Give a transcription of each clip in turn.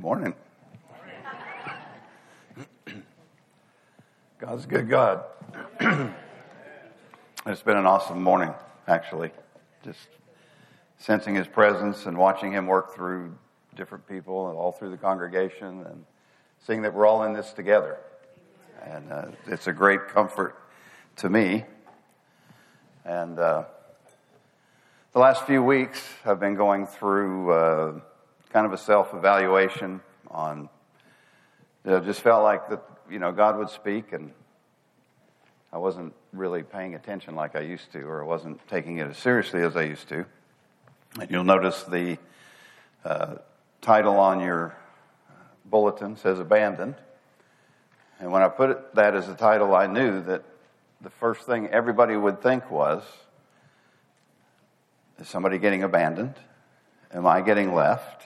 Morning. God's a good God. It's been an awesome morning, actually. Just sensing His presence and watching Him work through different people and all through the congregation and seeing that we're all in this together. And it's a great comfort to me. And the last few weeks I've been going through kind of a self-evaluation on, just felt like that, God would speak and I wasn't really paying attention like I used to, or I wasn't taking it as seriously as I used to. And you'll notice the title on your bulletin says Abandoned. And when I put that as the title, I knew that the first thing everybody would think was, is somebody getting abandoned? Am I getting left?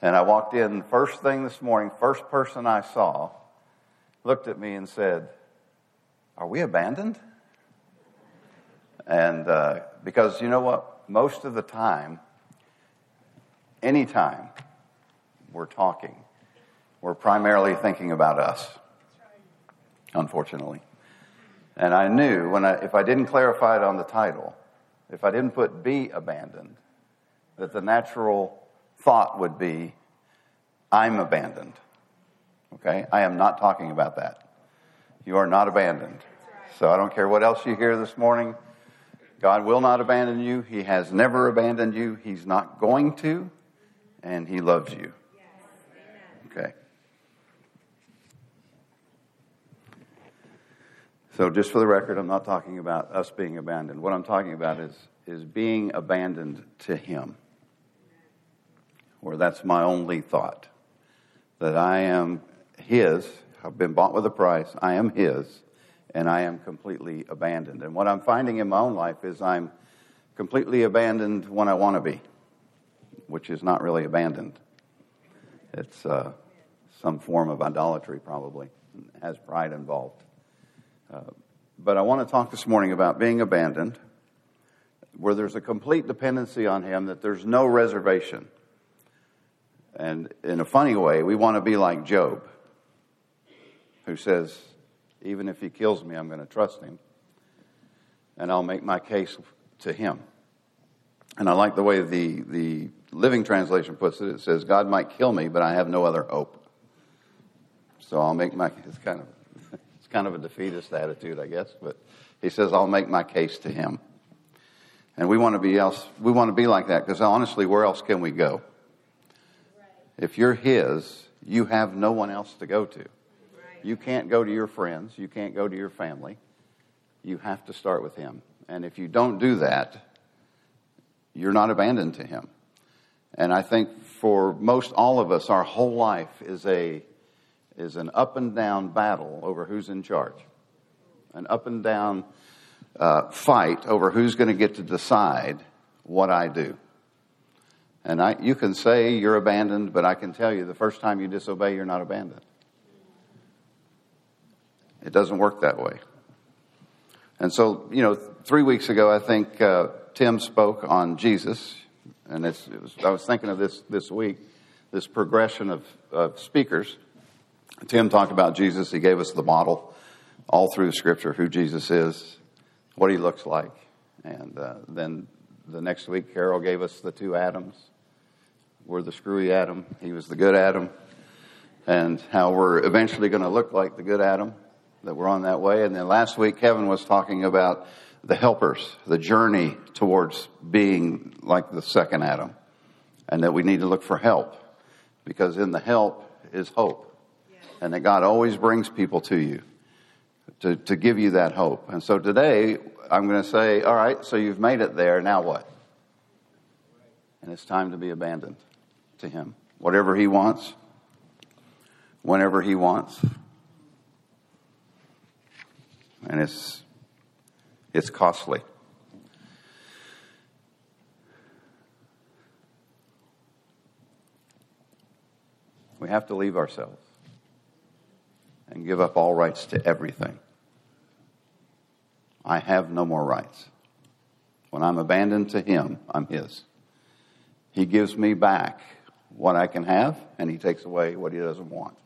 And I walked in first thing this morning, first person I saw looked at me and said, "Are we abandoned?" And because you know what? Most of the time, anytime we're talking, we're primarily thinking about us, unfortunately. And I knew if I didn't clarify it on the title, if I didn't put "be abandoned," that the natural thought would be, I'm abandoned. Okay? I am not talking about that. You are not abandoned. So I don't care what else you hear this morning. God will not abandon you. He has never abandoned you. He's not going to, and He loves you. Okay. So just for the record, I'm not talking about us being abandoned. What I'm talking about is being abandoned to Him. Or that's my only thought. That I am His. I've been bought with a price. I am His. And I am completely abandoned. And what I'm finding in my own life is I'm completely abandoned when I want to be. Which is not really abandoned. It's some form of idolatry probably. It has pride involved. But I want to talk this morning about being abandoned, where there's a complete dependency on Him, that there's no reservation. And in a funny way, we want to be like Job, who says, even if He kills me, I'm going to trust Him, and I'll make my case to Him. And I like the way the Living Translation puts it. It says, God might kill me, but I have no other hope. So I'll make my... It's kind of a defeatist attitude, I guess, but he says, I'll make my case to Him. And we want to be like that, because honestly, where else can we go? Right. If you're His, you have no one else to go to. Right. You can't go to your friends. You can't go to your family. You have to start with Him. And if you don't do that, you're not abandoned to Him. And I think for most all of us, our whole life is an up and down battle over who's in charge. An up and down fight over who's going to get to decide what I do. And you can say you're abandoned, but I can tell you the first time you disobey, you're not abandoned. It doesn't work that way. And so, 3 weeks ago, I think Tim spoke on Jesus. And I was thinking of this week, this progression of speakers. Tim talked about Jesus. He gave us the model all through Scripture, who Jesus is, what He looks like. And then the next week, Carol gave us the two Adams. We're the screwy Adam. He was the good Adam. And how we're eventually going to look like the good Adam, that we're on that way. And then last week, Kevin was talking about the helpers, the journey towards being like the second Adam. And that we need to look for help, because in the help is hope. And that God always brings people to you to give you that hope. And so today, I'm going to say, all right, so you've made it there. Now what? And it's time to be abandoned to Him. Whatever He wants, whenever He wants. And it's costly. We have to leave ourselves. And give up all rights to everything. I have no more rights. When I'm abandoned to Him, I'm His. He gives me back what I can have, and he takes away what he doesn't want.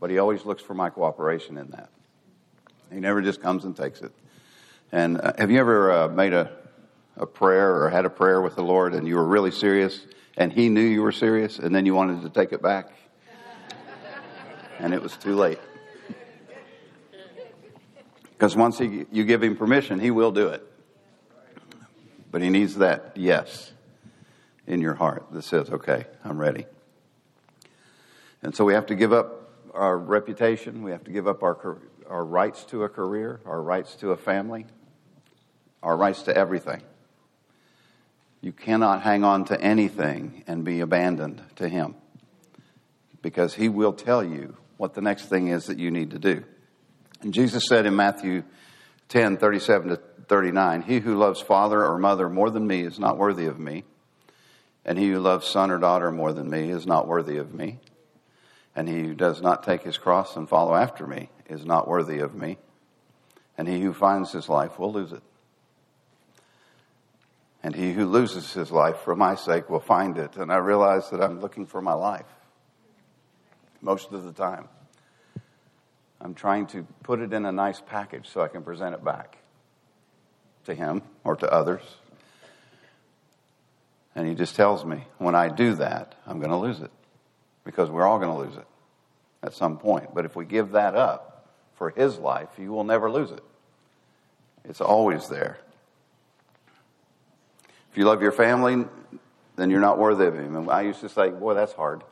But he always looks for my cooperation in that. He never just comes and takes it. And have you ever made a prayer or had a prayer with the Lord and you were really serious and he knew you were serious and then you wanted to take it back and it was too late? Because once you give him permission, he will do it. But he needs that yes in your heart that says, okay, I'm ready. And so we have to give up our reputation. We have to give up our rights to a career, our rights to a family, our rights to everything. You cannot hang on to anything and be abandoned to him, because he will tell you what the next thing is that you need to do. And Jesus said in Matthew 10:37-39, "He who loves father or mother more than me is not worthy of me. And he who loves son or daughter more than me is not worthy of me. And he who does not take his cross and follow after me is not worthy of me. And he who finds his life will lose it. And he who loses his life for my sake will find it." And I realize that I'm looking for my life most of the time. I'm trying to put it in a nice package so I can present it back to him or to others. And he just tells me, when I do that, I'm going to lose it, because we're all going to lose it at some point. But if we give that up for his life, you will never lose it. It's always there. If you love your family, then you're not worthy of him. And I used to say, boy, that's hard.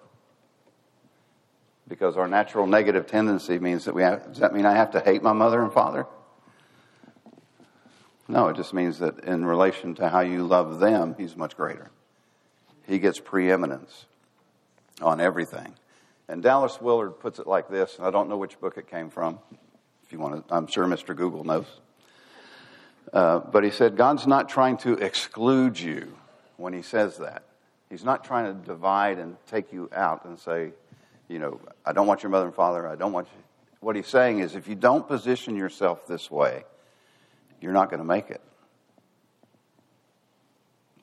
Because our natural negative tendency means that does that mean I have to hate my mother and father? No, it just means that in relation to how you love them, he's much greater. He gets preeminence on everything. And Dallas Willard puts it like this, and I don't know which book it came from. If you want to, I'm sure Mr. Google knows. But he said, God's not trying to exclude you when he says that. He's not trying to divide and take you out and say, I don't want your mother and father. I don't want you. What he's saying is, if you don't position yourself this way, you're not going to make it.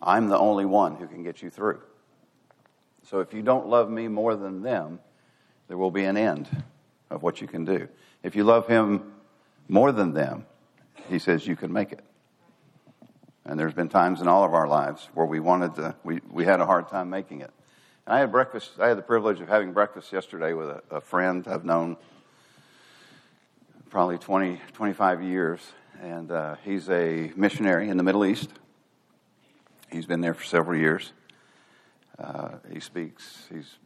I'm the only one who can get you through. So if you don't love me more than them, there will be an end of what you can do. If you love him more than them, he says you can make it. And there's been times in all of our lives where we had a hard time making it. And I had the privilege of having breakfast yesterday with a friend I've known probably 20, 25 years. And he's a missionary in the Middle East. He's been there for several years. He's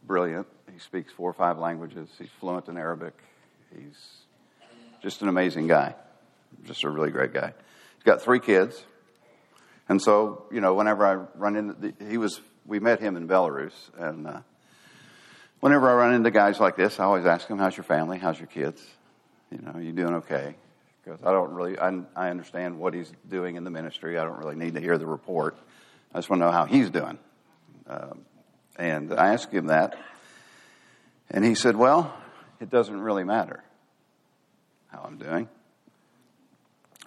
brilliant. He speaks 4 or 5 languages. He's fluent in Arabic. He's just an amazing guy. Just a really great guy. He's got 3 kids. And so, whenever I run into, we met him in Belarus, and whenever I run into guys like this, I always ask them, how's your family? How's your kids? You doing okay? Because I understand what he's doing in the ministry. I don't really need to hear the report. I just want to know how he's doing. And I asked him that, and he said, well, it doesn't really matter how I'm doing,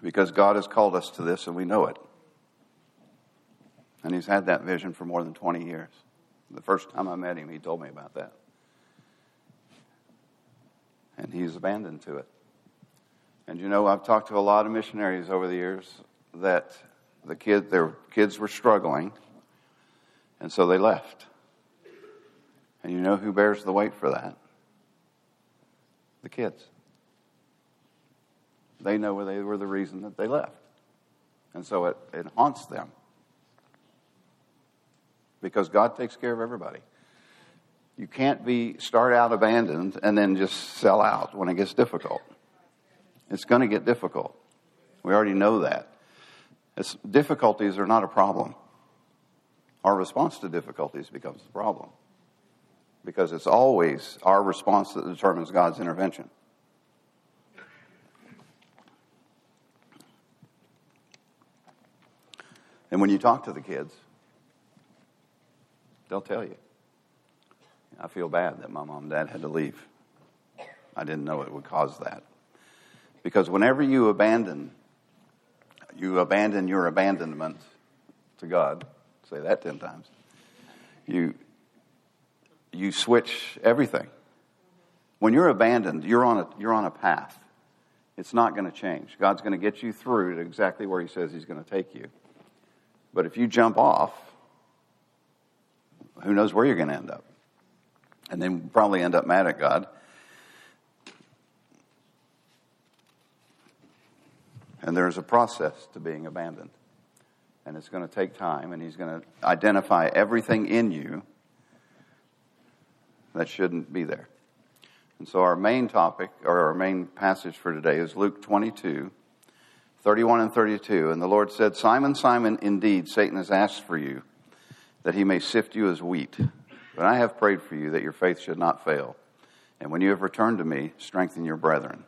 because God has called us to this, and we know it. And he's had that vision for more than 20 years. The first time I met him, he told me about that. And he's abandoned to it. And I've talked to a lot of missionaries over the years that their kids were struggling, and so they left. And who bears the weight for that? The kids. They know they were the reason that they left. And so it haunts them. Because God takes care of everybody. You can't start out abandoned and then just sell out when it gets difficult. It's going to get difficult. We already know that. Difficulties are not a problem. Our response to difficulties becomes the problem. Because it's always our response that determines God's intervention. And when you talk to the kids, they'll tell you, I feel bad that my mom and dad had to leave. I didn't know it would cause that. Because whenever you abandon your abandonment to God, say that 10 times, you you switch everything. When you're abandoned, you're on a path. It's not going to change. God's going to get you through to exactly where he says he's going to take you. But if you jump off, who knows where you're going to end up? And then probably end up mad at God. And there's a process to being abandoned. And it's going to take time, and he's going to identify everything in you that shouldn't be there. And so our main topic, or our main passage for today, is Luke 22, 31 and 32. And the Lord said, "Simon, Simon, indeed, Satan has asked for you, that he may sift you as wheat. But I have prayed for you that your faith should not fail. And when you have returned to me, strengthen your brethren."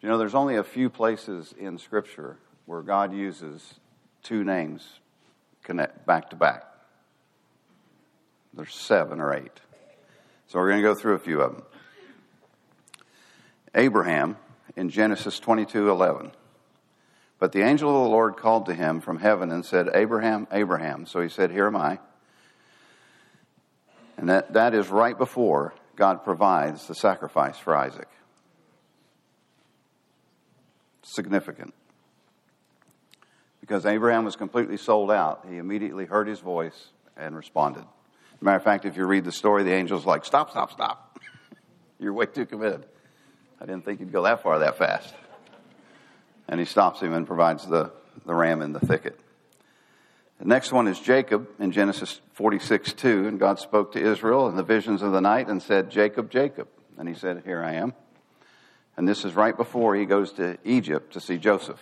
You know, there's only a few places in Scripture where God uses two names connect back to back. There's 7 or 8. So we're going to go through a few of them. Abraham in Genesis 22:11. "But the angel of the Lord called to him from heaven and said, 'Abraham, Abraham.' So he said, 'Here am I.'" And that is right before God provides the sacrifice for Isaac. Significant. Because Abraham was completely sold out, he immediately heard his voice and responded. As a matter of fact, if you read the story, the angel's like, Stop. You're way too committed. I didn't think you'd go that far that fast. And he stops him and provides the ram in the thicket. The next one is Jacob in Genesis 46:2. "And God spoke to Israel in the visions of the night and said, 'Jacob, Jacob.' And he said, 'Here I am.'" And this is right before he goes to Egypt to see Joseph.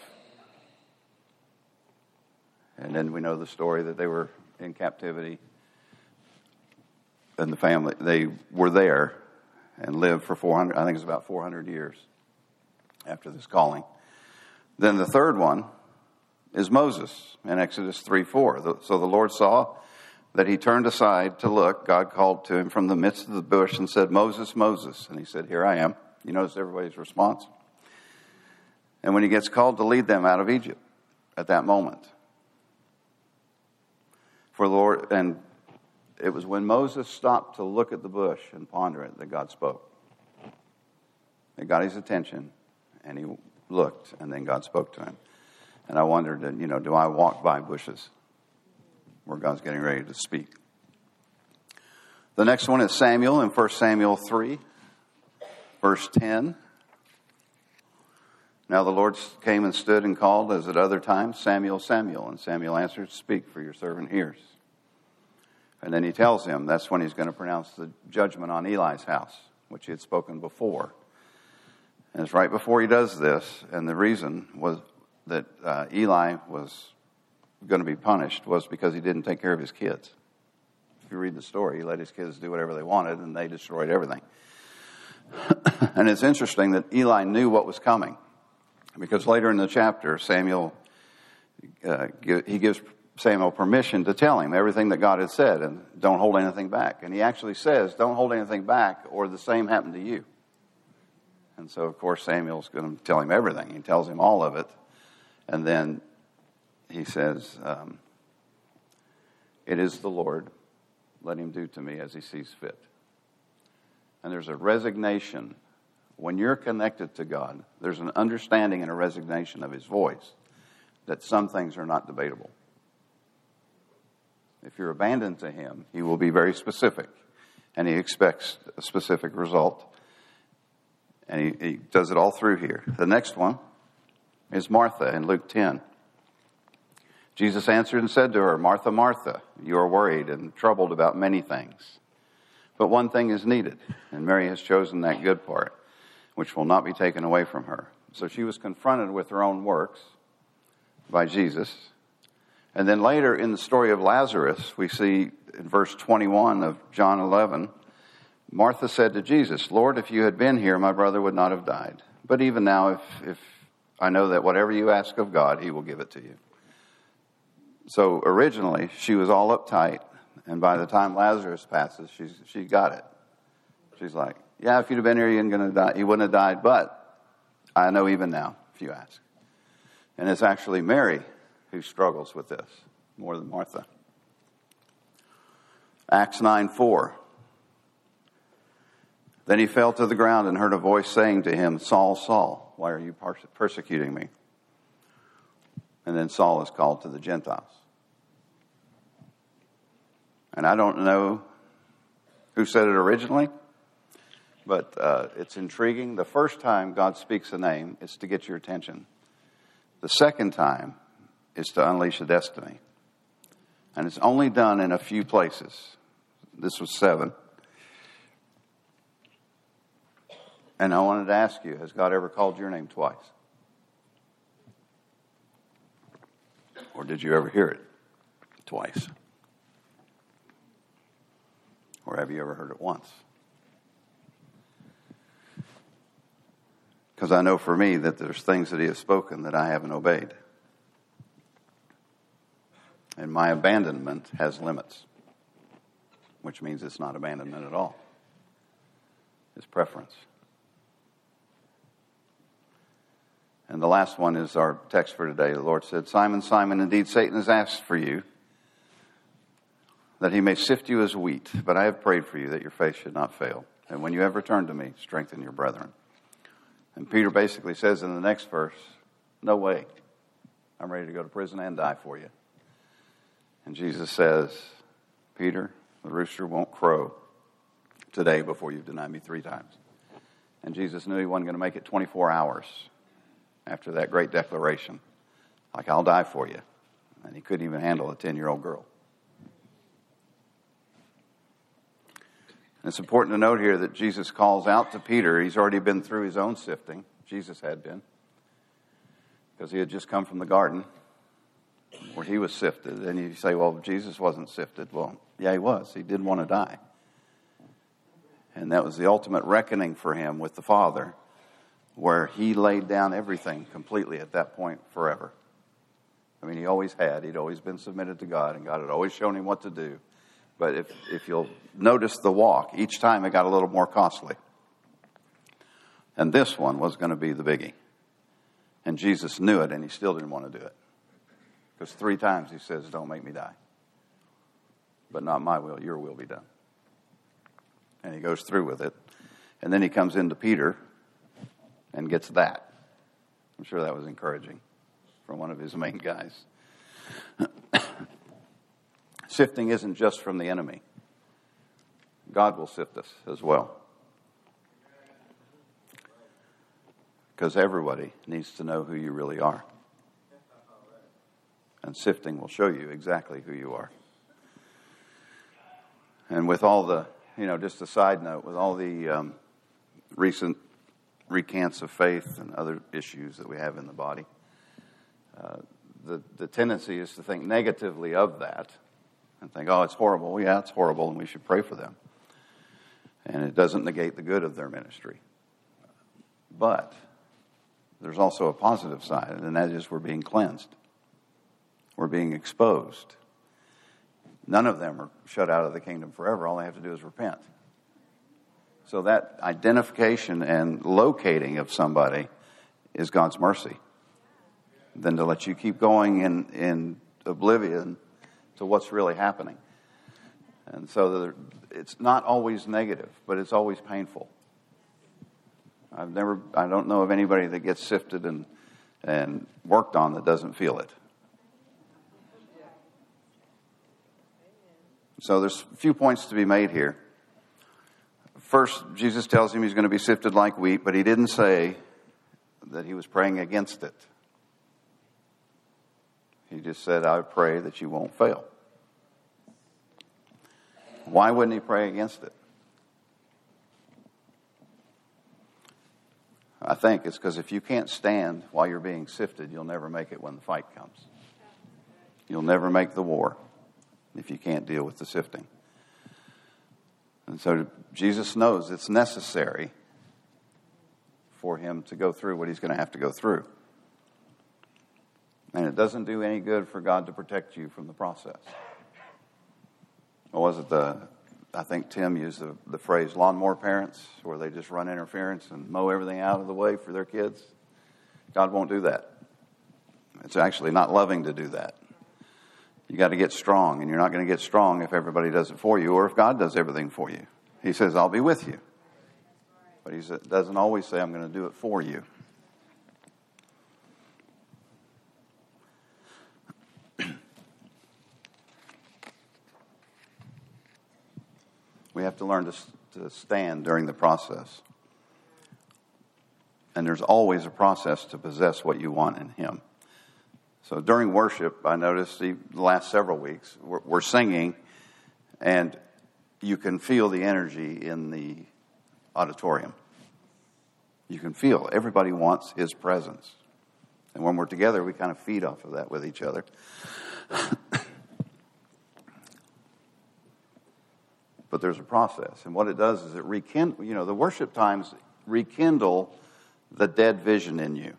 And then we know the story that they were in captivity. And the family, they were there and lived for 400, I think it's about 400 years after this calling. Then the third one is Moses in Exodus 3:4. "So the Lord saw that he turned aside to look. God called to him from the midst of the bush and said, 'Moses, Moses.' And he said, 'Here I am.'" You notice everybody's response. And when he gets called to lead them out of Egypt at that moment. For the Lord, and it was when Moses stopped to look at the bush and ponder it that God spoke. It got his attention, and he looked, and then God spoke to him. And I wondered, you know, do I walk by bushes where God's getting ready to speak? The next one is Samuel in 1 Samuel 3. Verse 10, "Now the Lord came and stood and called, as at other times, 'Samuel, Samuel.' And Samuel answered, 'Speak, for your servant hears.'" And then he tells him that's when he's going to pronounce the judgment on Eli's house, which he had spoken before. And it's right before he does this, and the reason was that Eli was going to be punished was because he didn't take care of his kids. If you read the story, he let his kids do whatever they wanted, and they destroyed everything. And it's interesting that Eli knew what was coming, because later in the chapter, Samuel, he gives Samuel permission to tell him everything that God had said, and don't hold anything back. And he actually says, "Don't hold anything back, or the same happened to you." And so, of course, Samuel's going to tell him everything. He tells him all of it. And then he says, "It is the Lord. Let him do to me as he sees fit." And there's a resignation. When you're connected to God, there's an understanding and a resignation of his voice that some things are not debatable. If you're abandoned to him, he will be very specific, and he expects a specific result. And he does it all through here. The next one is Martha in Luke 10. "Jesus answered and said to her, 'Martha, Martha, you are worried and troubled about many things. But one thing is needed, and Mary has chosen that good part, which will not be taken away from her.'" So she was confronted with her own works by Jesus. And then later in the story of Lazarus, we see in verse 21 of John 11, "Martha said to Jesus, 'Lord, if you had been here, my brother would not have died. But even now, if I know that whatever you ask of God, he will give it to you.'" So originally, she was all uptight. And by the time Lazarus passes, she got it. She's like, "Yeah, if you'd have been here, you're gonna die. He wouldn't have died, but I know even now, if you ask." And it's actually Mary who struggles with this more than Martha. Acts 9:4. Then he fell to the ground and heard a voice saying to him, Saul, Saul, why are you persecuting me? And then Saul is called to the Gentiles. And I don't know who said it originally, but it's intriguing. The first time God speaks a name is to get your attention. The second time is to unleash a destiny. And it's only done in a few places. This was 7. And I wanted to ask you, has God ever called your name twice? Or did you ever hear it twice? Or have you ever heard it once? Because I know for me that there's things that he has spoken that I haven't obeyed. And my abandonment has limits, which means it's not abandonment at all. It's preference. And the last one is our text for today. The Lord said, Simon, Simon, indeed Satan has asked for you that he may sift you as wheat. But I have prayed for you that your faith should not fail. And when you have returned to me, strengthen your brethren. And Peter basically says in the next verse, no way. I'm ready to go to prison and die for you. And Jesus says, Peter, the rooster won't crow today before you've denied me 3 times. And Jesus knew he wasn't going to make it 24 hours after that great declaration. Like, I'll die for you. And he couldn't even handle a 10-year-old girl. And it's important to note here that Jesus calls out to Peter. He's already been through his own sifting. Jesus had been. Because he had just come from the garden where he was sifted. And you say, well, Jesus wasn't sifted. Well, yeah, he was. He did want to die. And that was the ultimate reckoning for him with the Father, where he laid down everything completely at that point forever. I mean, he always had. He'd always been submitted to God, and God had always shown him what to do. But if you'll notice the walk, each time it got a little more costly. And this one was going to be the biggie. And Jesus knew it, and he still didn't want to do it. Because 3 times he says, don't make me die. But not my will, your will be done. And he goes through with it. And then he comes into Peter and gets that. I'm sure that was encouraging for one of his main guys. Sifting isn't just from the enemy. God will sift us as well. Because everybody needs to know who you really are. And sifting will show you exactly who you are. And with all the, just a side note, with all the recent recants of faith and other issues that we have in the body, the tendency is to think negatively of that and think, oh, it's horrible. Yeah, it's horrible, and we should pray for them. And it doesn't negate the good of their ministry. But there's also a positive side, and that is we're being cleansed. We're being exposed. None of them are shut out of the kingdom forever. All they have to do is repent. So that identification and locating of somebody is God's mercy. Than to let you keep going in oblivion to what's really happening. And so it's not always negative, but it's always painful. I don't know of anybody that gets sifted and worked on that doesn't feel it. So there's a few points to be made here. First, Jesus tells him he's going to be sifted like wheat, but he didn't say that he was praying against it. He just said, I pray that you won't fail. Why wouldn't he pray against it? I think it's because if you can't stand while you're being sifted, you'll never make it when the fight comes. You'll never make the war if you can't deal with the sifting. And so Jesus knows it's necessary for him to go through what he's going to have to go through. And it doesn't do any good for God to protect you from the process. Or was it I think Tim used the phrase lawnmower parents, where they just run interference and mow everything out of the way for their kids? God won't do that. It's actually not loving to do that. You got to get strong, and you're not going to get strong if everybody does it for you or if God does everything for you. He says, I'll be with you. But he doesn't always say, I'm going to do it for you. We have to learn to stand during the process. And there's always a process to possess what you want in Him. So during worship, I noticed the last several weeks, we're singing, and you can feel the energy in the auditorium. You can feel everybody wants His presence. And when we're together, we kind of feed off of that with each other. But there's a process. And what it does is it rekindles, you know, the worship times rekindle the dead vision in you.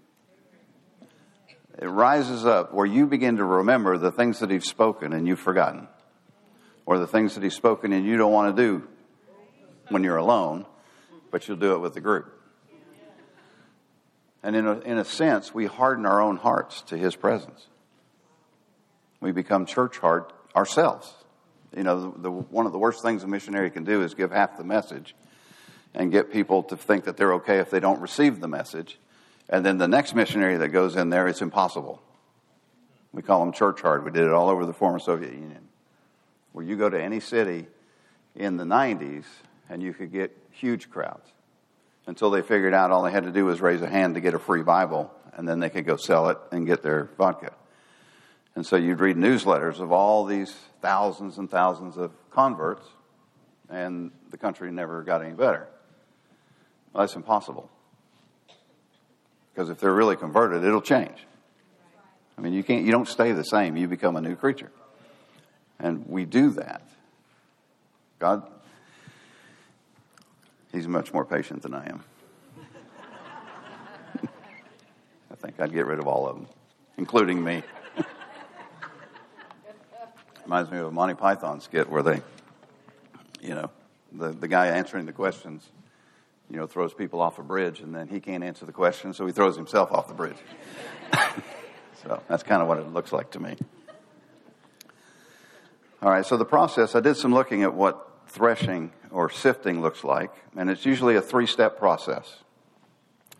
It rises up where you begin to remember the things that He's spoken and you've forgotten. Or the things that He's spoken and you don't want to do when you're alone, but you'll do it with the group. And in a sense, we harden our own hearts to His presence. We become church hard ourselves. You know, one of the worst things a missionary can do is give half the message and get people to think that they're okay if they don't receive the message. And then the next missionary that goes in there, it's impossible. We call them church hard. We did it all over the former Soviet Union. Where you go to any city in the 90s and you could get huge crowds until they figured out all they had to do was raise a hand to get a free Bible, and then they could go sell it and get their vodka. And so you'd read newsletters of all these thousands and thousands of converts, and the country never got any better. Well, that's impossible. Because if they're really converted, it'll change. I mean, you don't stay the same. You become a new creature. And we do that. God, He's much more patient than I am. I think I'd get rid of all of them, including me. Reminds me of a Monty Python skit where they, you know, the guy answering the questions, you know, throws people off a bridge, and then he can't answer the question, so he throws himself off the bridge. So that's kind of what it looks like to me. All right, so the process, I did some looking at what threshing or sifting looks like, and it's usually a three-step process.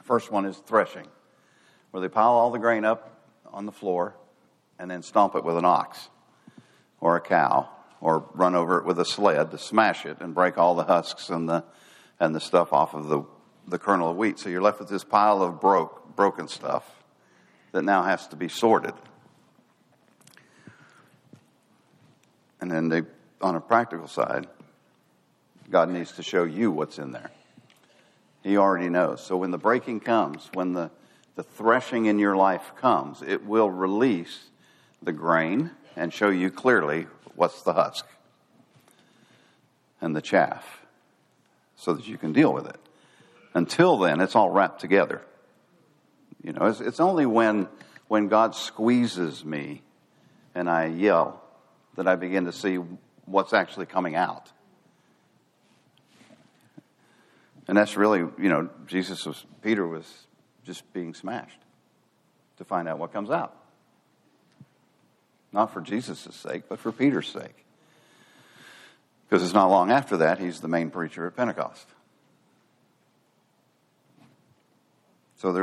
First one is threshing, where they pile all the grain up on the floor and then stomp it with an ox or a cow, or run over it with a sled to smash it and break all the husks and the stuff off of the kernel of wheat. So you're left with this pile of broken stuff that now has to be sorted. And then on a practical side, God needs to show you what's in there. He already knows. So when the breaking comes, when the threshing in your life comes, it will release the grain and show you clearly what's the husk and the chaff so that you can deal with it. Until then, it's all wrapped together. You know, it's only when God squeezes me and I yell that I begin to see what's actually coming out. And that's really, you know, Peter was just being smashed to find out what comes out. Not for Jesus' sake, but for Peter's sake. Because it's not long after that, he's the main preacher at Pentecost. So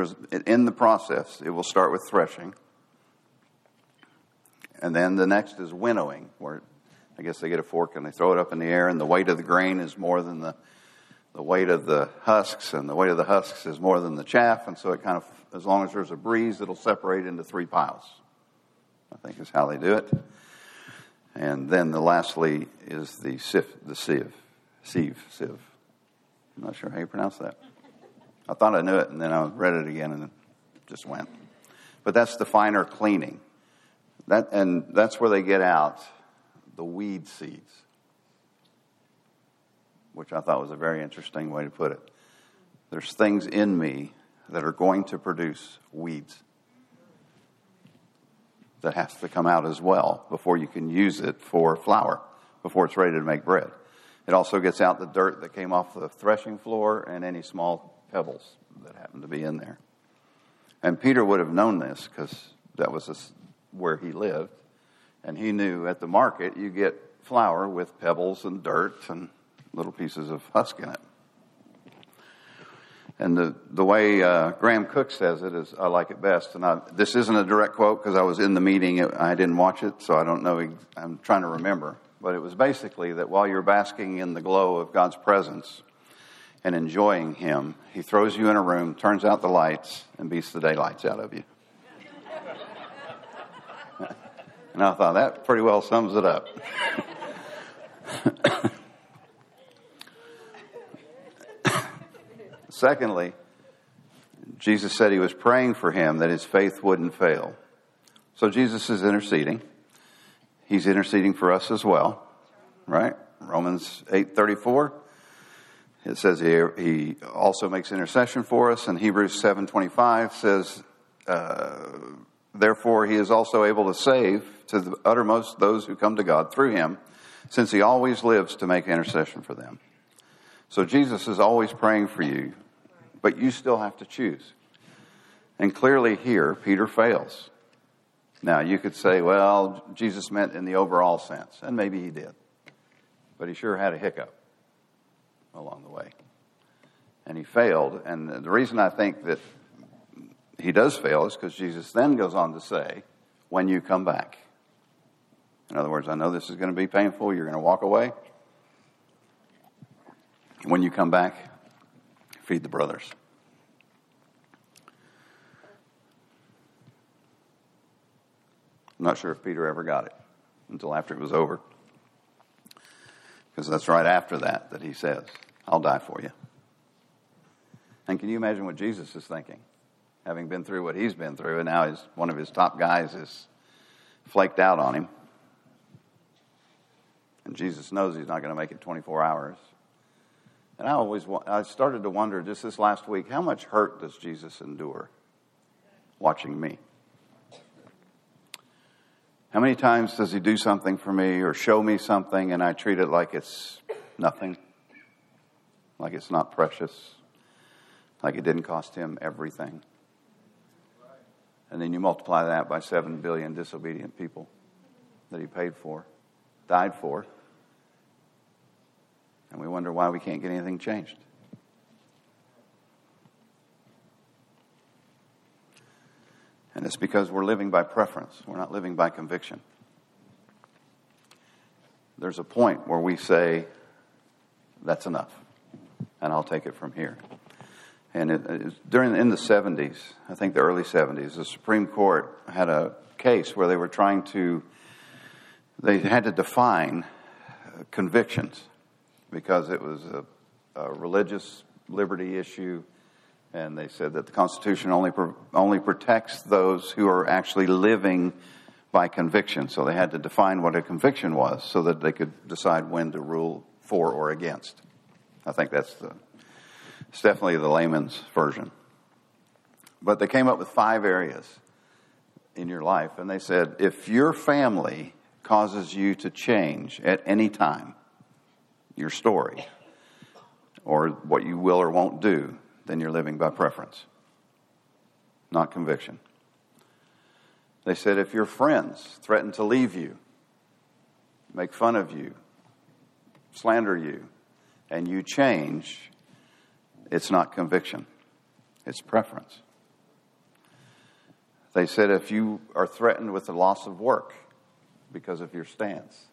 in the process, it will start with threshing. And then the next is winnowing, where I guess they get a fork and they throw it up in the air, and the weight of the grain is more than the weight of the husks, and the weight of the husks is more than the chaff. And so it kind of, as long as there's a breeze, it'll separate into three piles. I think is how they do it. And then lastly is the sieve. I'm not sure how you pronounce that. I thought I knew it, and then I read it again, and it just went. But that's the finer cleaning. That's where they get out the weed seeds, which I thought was a very interesting way to put it. There's things in me that are going to produce weeds that has to come out as well before you can use it for flour, before it's ready to make bread. It also gets out the dirt that came off the threshing floor and any small pebbles that happened to be in there. And Peter would have known this because that was where he lived. And he knew at the market you get flour with pebbles and dirt and little pieces of husk in it. And the way Graham Cook says it is, I like it best. And this isn't a direct quote because I was in the meeting. I didn't watch it, so I don't know. I'm trying to remember. But it was basically that while you're basking in the glow of God's presence and enjoying Him, He throws you in a room, turns out the lights, and beats the daylights out of you. And I thought, that pretty well sums it up. Secondly, Jesus said He was praying for him that his faith wouldn't fail. So Jesus is interceding. He's interceding for us as well, right? Romans 8:34, it says he also makes intercession for us. And Hebrews 7:25 says, therefore He is also able to save to the uttermost those who come to God through Him, since He always lives to make intercession for them. So Jesus is always praying for you, but you still have to choose. And clearly here, Peter fails. Now, you could say, well, Jesus meant in the overall sense, and maybe He did. But He sure had a hiccup along the way. And he failed. And the reason I think that he does fail is because Jesus then goes on to say, when you come back. In other words, I know this is going to be painful. You're going to walk away. When you come back, feed the brothers. I'm not sure if Peter ever got it until after it was over. Because that's right after that he says, I'll die for you. And can you imagine what Jesus is thinking? Having been through what he's been through, and now one of his top guys is flaked out on him. And Jesus knows he's not going to make it 24 hours. And I started to wonder just this last week, how much hurt does Jesus endure watching me? How many times does He do something for me or show me something and I treat it like it's nothing, like it's not precious, like it didn't cost Him everything? And then you multiply that by 7 billion disobedient people that He paid for, died for. And we wonder why we can't get anything changed. And it's because we're living by preference. We're not living by conviction. There's a point where we say, that's enough, and I'll take it from here. And in the 70s, I think the early 70s, the Supreme Court had a case where they had to define convictions, because it was a religious liberty issue, and they said that the Constitution only protects those who are actually living by conviction. So they had to define what a conviction was so that they could decide when to rule for or against. I think it's definitely the layman's version. But they came up with 5 areas in your life, and they said, if your family causes you to change at any time, your story, or what you will or won't do, then you're living by preference, not conviction. They said if your friends threaten to leave you, make fun of you, slander you, and you change, it's not conviction, it's preference. They said if you are threatened with the loss of work because of your stance,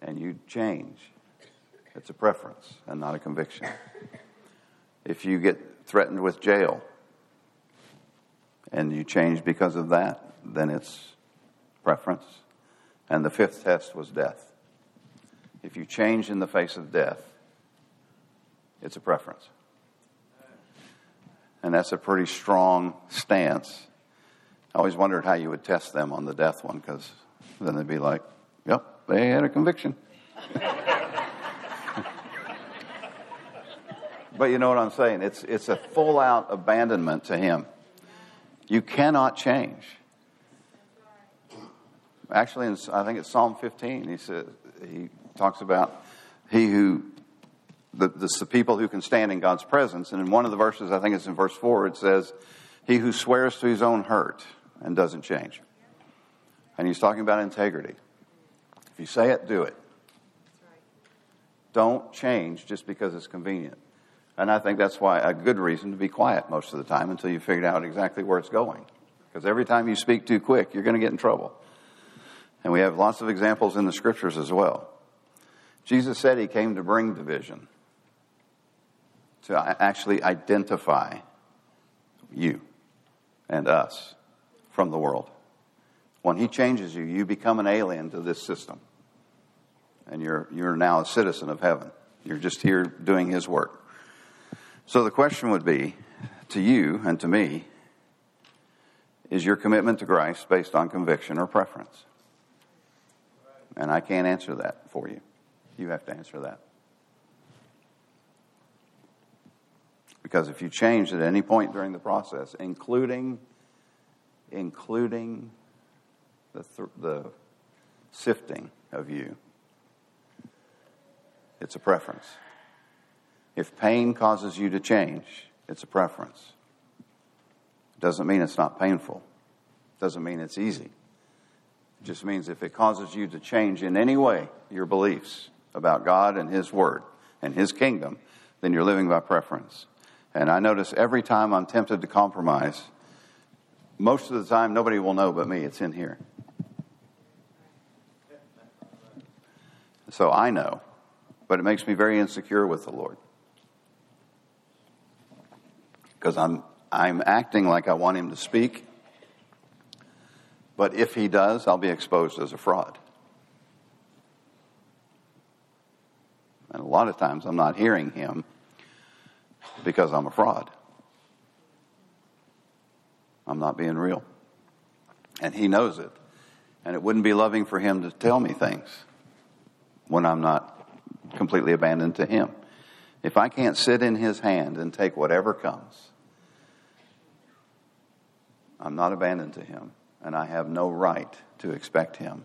and you change, it's a preference and not a conviction. If you get threatened with jail and you change because of that, then it's preference. And the 5th test was death. If you change in the face of death, it's a preference. And that's a pretty strong stance. I always wondered how you would test them on the death one, because then they'd be like, yep, they had a conviction. But you know what I'm saying? It's a full-out abandonment to Him. You cannot change. Actually, I think it's Psalm 15. He talks about the people who can stand in God's presence. And in one of the verses, I think it's in verse 4, it says, "He who swears to his own hurt and doesn't change." And he's talking about integrity. If you say it, do it. Don't change just because it's convenient. And I think that's why a good reason to be quiet most of the time until you figure out exactly where it's going. Because every time you speak too quick, you're going to get in trouble. And we have lots of examples in the scriptures as well. Jesus said he came to bring division, to actually identify you and us from the world. When he changes you, you become an alien to this system. And you're now a citizen of heaven. You're just here doing his work. So the question would be, to you and to me, is your commitment to Christ based on conviction or preference? And I can't answer that for you. You have to answer that. Because if you change at any point during the process, including the sifting of you, it's a preference. If pain causes you to change, it's a preference. It doesn't mean it's not painful. It doesn't mean it's easy. It just means if it causes you to change in any way your beliefs about God and his word and his kingdom, then you're living by preference. And I notice every time I'm tempted to compromise, most of the time nobody will know but me. It's in here. So I know, but it makes me very insecure with the Lord. Because I'm acting like I want him to speak. But if he does, I'll be exposed as a fraud. And a lot of times I'm not hearing him because I'm a fraud. I'm not being real. And he knows it. And it wouldn't be loving for him to tell me things when I'm not completely abandoned to him. If I can't sit in his hand and take whatever comes, I'm not abandoned to him. And I have no right to expect him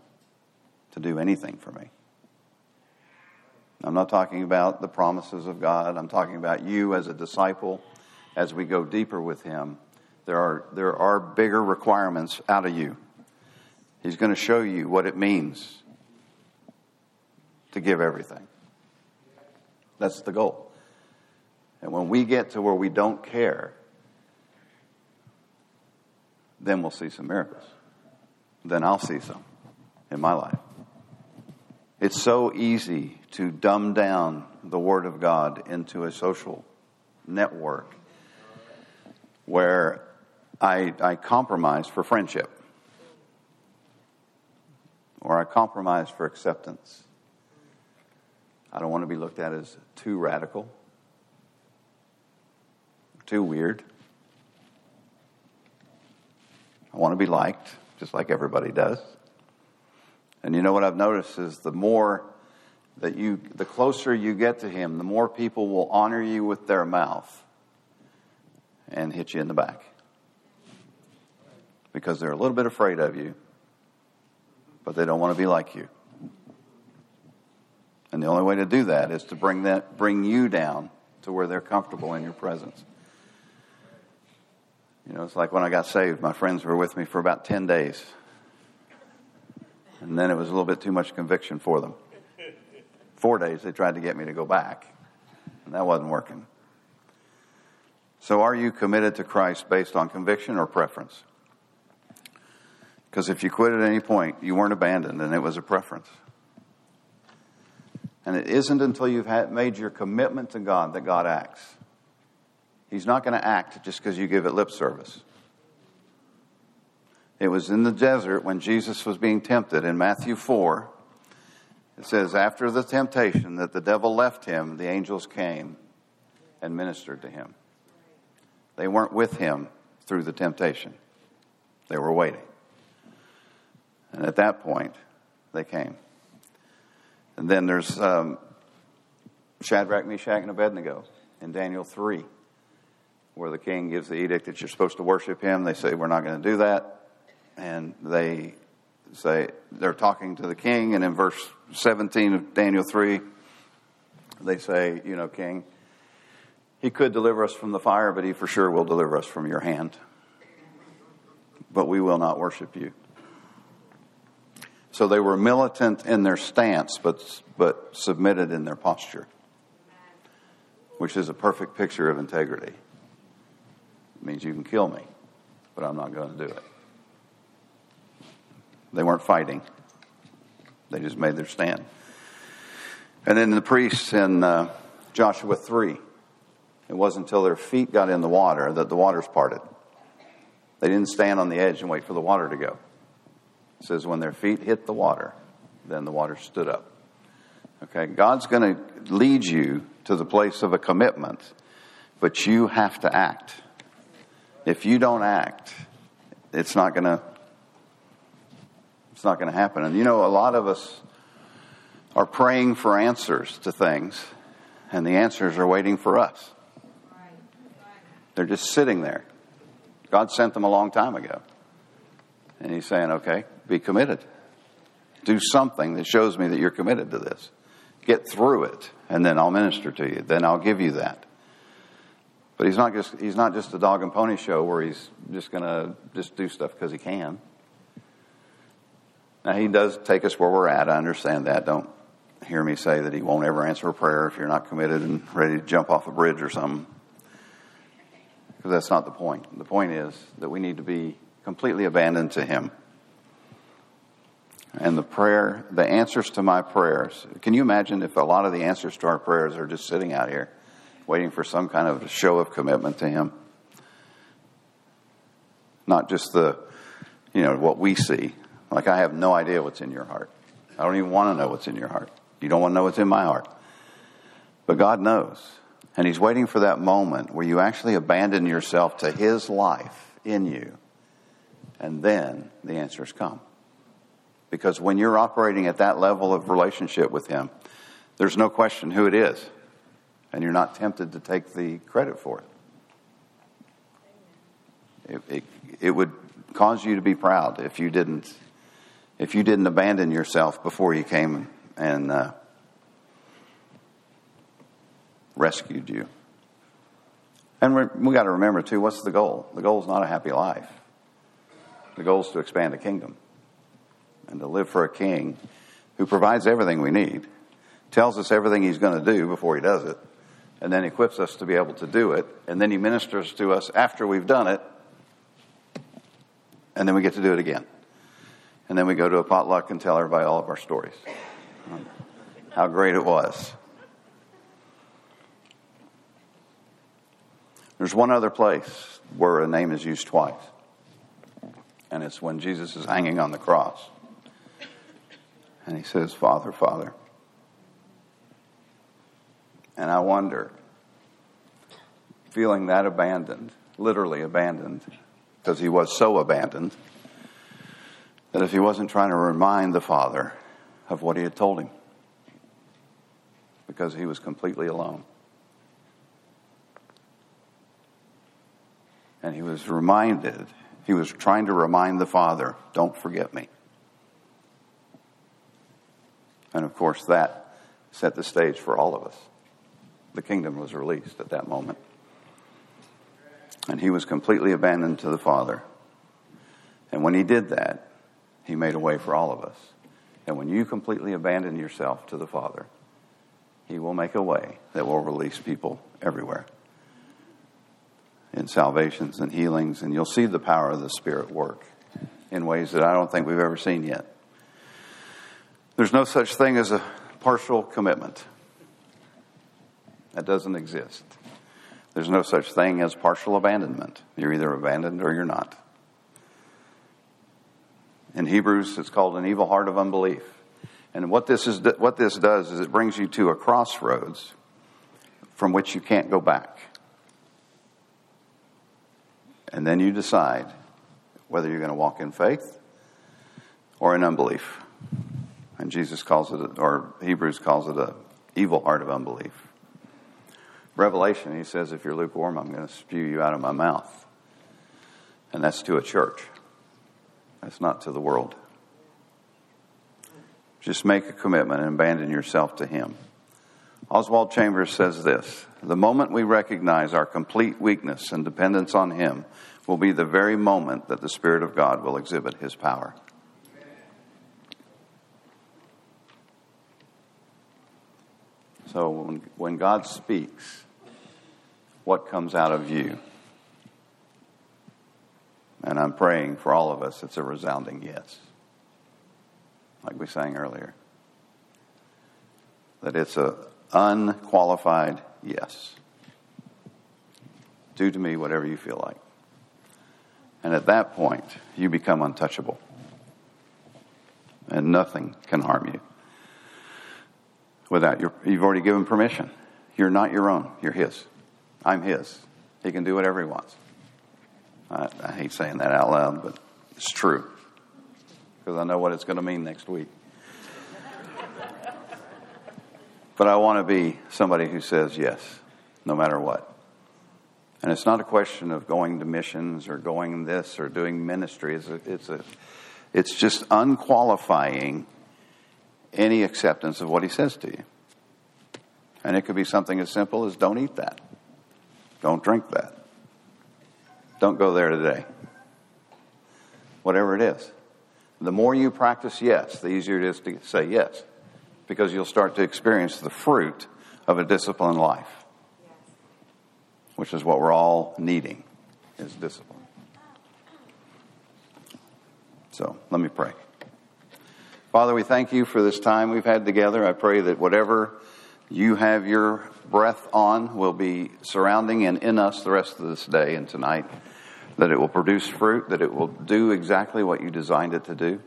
to do anything for me. I'm not talking about the promises of God. I'm talking about you as a disciple. As we go deeper with him, there are bigger requirements out of you. He's going to show you what it means to give everything. That's the goal. And when we get to where we don't care, then we'll see some miracles. Then I'll see some in my life. It's so easy to dumb down the Word of God into a social network where I compromise for friendship, or I compromise for acceptance. I don't want to be looked at as too radical, too weird. I want to be liked, just like everybody does. And you know what I've noticed is the closer you get to him, the more people will honor you with their mouth and hit you in the back. Because they're a little bit afraid of you, but they don't want to be like you. And the only way to do that is to bring you down to where they're comfortable in your presence. You know, it's like when I got saved, my friends were with me for about 10 days. And then it was a little bit too much conviction for them. 4 days, they tried to get me to go back. And that wasn't working. So are you committed to Christ based on conviction or preference? Because if you quit at any point, you weren't abandoned, and it was a preference. And it isn't until you've made your commitment to God that God acts. He's not going to act just because you give it lip service. It was in the desert when Jesus was being tempted in Matthew 4. It says, after the temptation that the devil left him, the angels came and ministered to him. They weren't with him through the temptation. They were waiting. And at that point, they came. And then there's Shadrach, Meshach, and Abednego in Daniel 3. Where the king gives the edict that you're supposed to worship him. They say, we're not going to do that. And they say, they're talking to the king. And in verse 17 of Daniel 3, they say, you know, king, he could deliver us from the fire, but he for sure will deliver us from your hand. But we will not worship you. So they were militant in their stance, but submitted in their posture, which is a perfect picture of integrity. It means you can kill me, but I'm not going to do it. They weren't fighting. They just made their stand. And then the priests in Joshua 3, it wasn't until their feet got in the water that the waters parted. They didn't stand on the edge and wait for the water to go. It says when their feet hit the water, then the water stood up. Okay, God's going to lead you to the place of a commitment, but you have to act. If you don't act, it's not going to happen. And you know, a lot of us are praying for answers to things, and the answers are waiting for us. They're just sitting there. God sent them a long time ago. And he's saying, okay, be committed. Do something that shows me that you're committed to this. Get through it, and then I'll minister to you. Then I'll give you that. But he's not just a dog and pony show where he's just going to just do stuff because he can. Now, he does take us where we're at. I understand that. Don't hear me say that he won't ever answer a prayer if you're not committed and ready to jump off a bridge or something. Because that's not the point. The point is that we need to be completely abandoned to him. And the answers to my prayers. Can you imagine if a lot of the answers to our prayers are just sitting out here waiting for some kind of show of commitment to him? Not just what we see. Like, I have no idea what's in your heart. I don't even want to know what's in your heart. You don't want to know what's in my heart. But God knows. And he's waiting for that moment where you actually abandon yourself to his life in you. And then the answers come. Because when you're operating at that level of relationship with him, there's no question who it is. And you're not tempted to take the credit for it. It would cause you to be proud if you didn't abandon yourself before you came and rescued you. And we got to remember, too, what's the goal? The goal is not a happy life. The goal is to expand a kingdom and to live for a king who provides everything we need, tells us everything he's going to do before he does it, and then equips us to be able to do it, and then he ministers to us after we've done it, and then we get to do it again. And then we go to a potluck and tell everybody all of our stories. How great it was. There's one other place where a name is used twice. And it's when Jesus is hanging on the cross. And he says, Father, Father. And I wonder, feeling that abandoned, literally abandoned, because he was so abandoned, that if he wasn't trying to remind the Father of what he had told him, because he was completely alone. And he was reminded. He was trying to remind the Father, don't forget me. And of course, that set the stage for all of us. The kingdom was released at that moment. And he was completely abandoned to the Father. And when he did that, he made a way for all of us. And when you completely abandon yourself to the Father, he will make a way that will release people everywhere. In salvations and healings, and you'll see the power of the Spirit work in ways that I don't think we've ever seen yet. There's no such thing as a partial commitment. That doesn't exist. There's no such thing as partial abandonment. You're either abandoned or you're not. In Hebrews, it's called an evil heart of unbelief. And what this does is it brings you to a crossroads from which you can't go back. And then you decide whether you're going to walk in faith or in unbelief. And Jesus calls it, or Hebrews calls it, an evil heart of unbelief. Revelation, he says, if you're lukewarm, I'm going to spew you out of my mouth. And that's to a church. That's not to the world. Just make a commitment and abandon yourself to him. Oswald Chambers says this, the moment we recognize our complete weakness and dependence on him will be the very moment that the Spirit of God will exhibit his power. So when God speaks, what comes out of you? And I'm praying for all of us, it's a resounding yes. Like we sang earlier. That it's an unqualified yes. Do to me whatever you feel like. And at that point, you become untouchable. And nothing can harm you. Without you've already given permission. You're not your own. You're His. I'm His. He can do whatever He wants. I hate saying that out loud, but it's true. Because I know what it's going to mean next week. But I want to be somebody who says yes, no matter what. And it's not a question of going to missions or going this or doing ministry. It's just unqualifying any acceptance of what He says to you. And it could be something as simple as don't eat that. Don't drink that. Don't go there today. Whatever it is. The more you practice yes, the easier it is to say yes. Because you'll start to experience the fruit of a disciplined life. Which is what we're all needing, is discipline. So, let me pray. Father, we thank You for this time we've had together. I pray that whatever You have Your breath on will be surrounding and in us the rest of this day and tonight. That it will produce fruit, that it will do exactly what You designed it to do.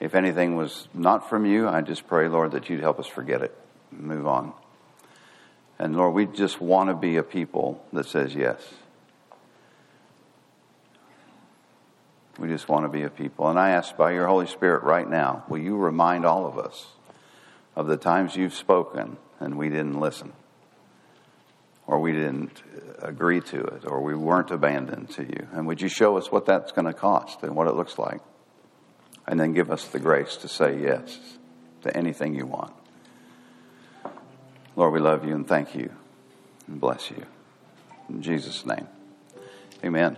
If anything was not from You, I just pray, Lord, that You'd help us forget it and move on. And Lord, we just want to be a people that says yes. We just want to be a people. And I ask by Your Holy Spirit right now, will You remind all of us of the times You've spoken and we didn't listen, or we didn't agree to it, or we weren't abandoned to You. And would You show us what that's going to cost and what it looks like? And then give us the grace to say yes to anything You want. Lord, we love You and thank You and bless You. In Jesus' name, amen.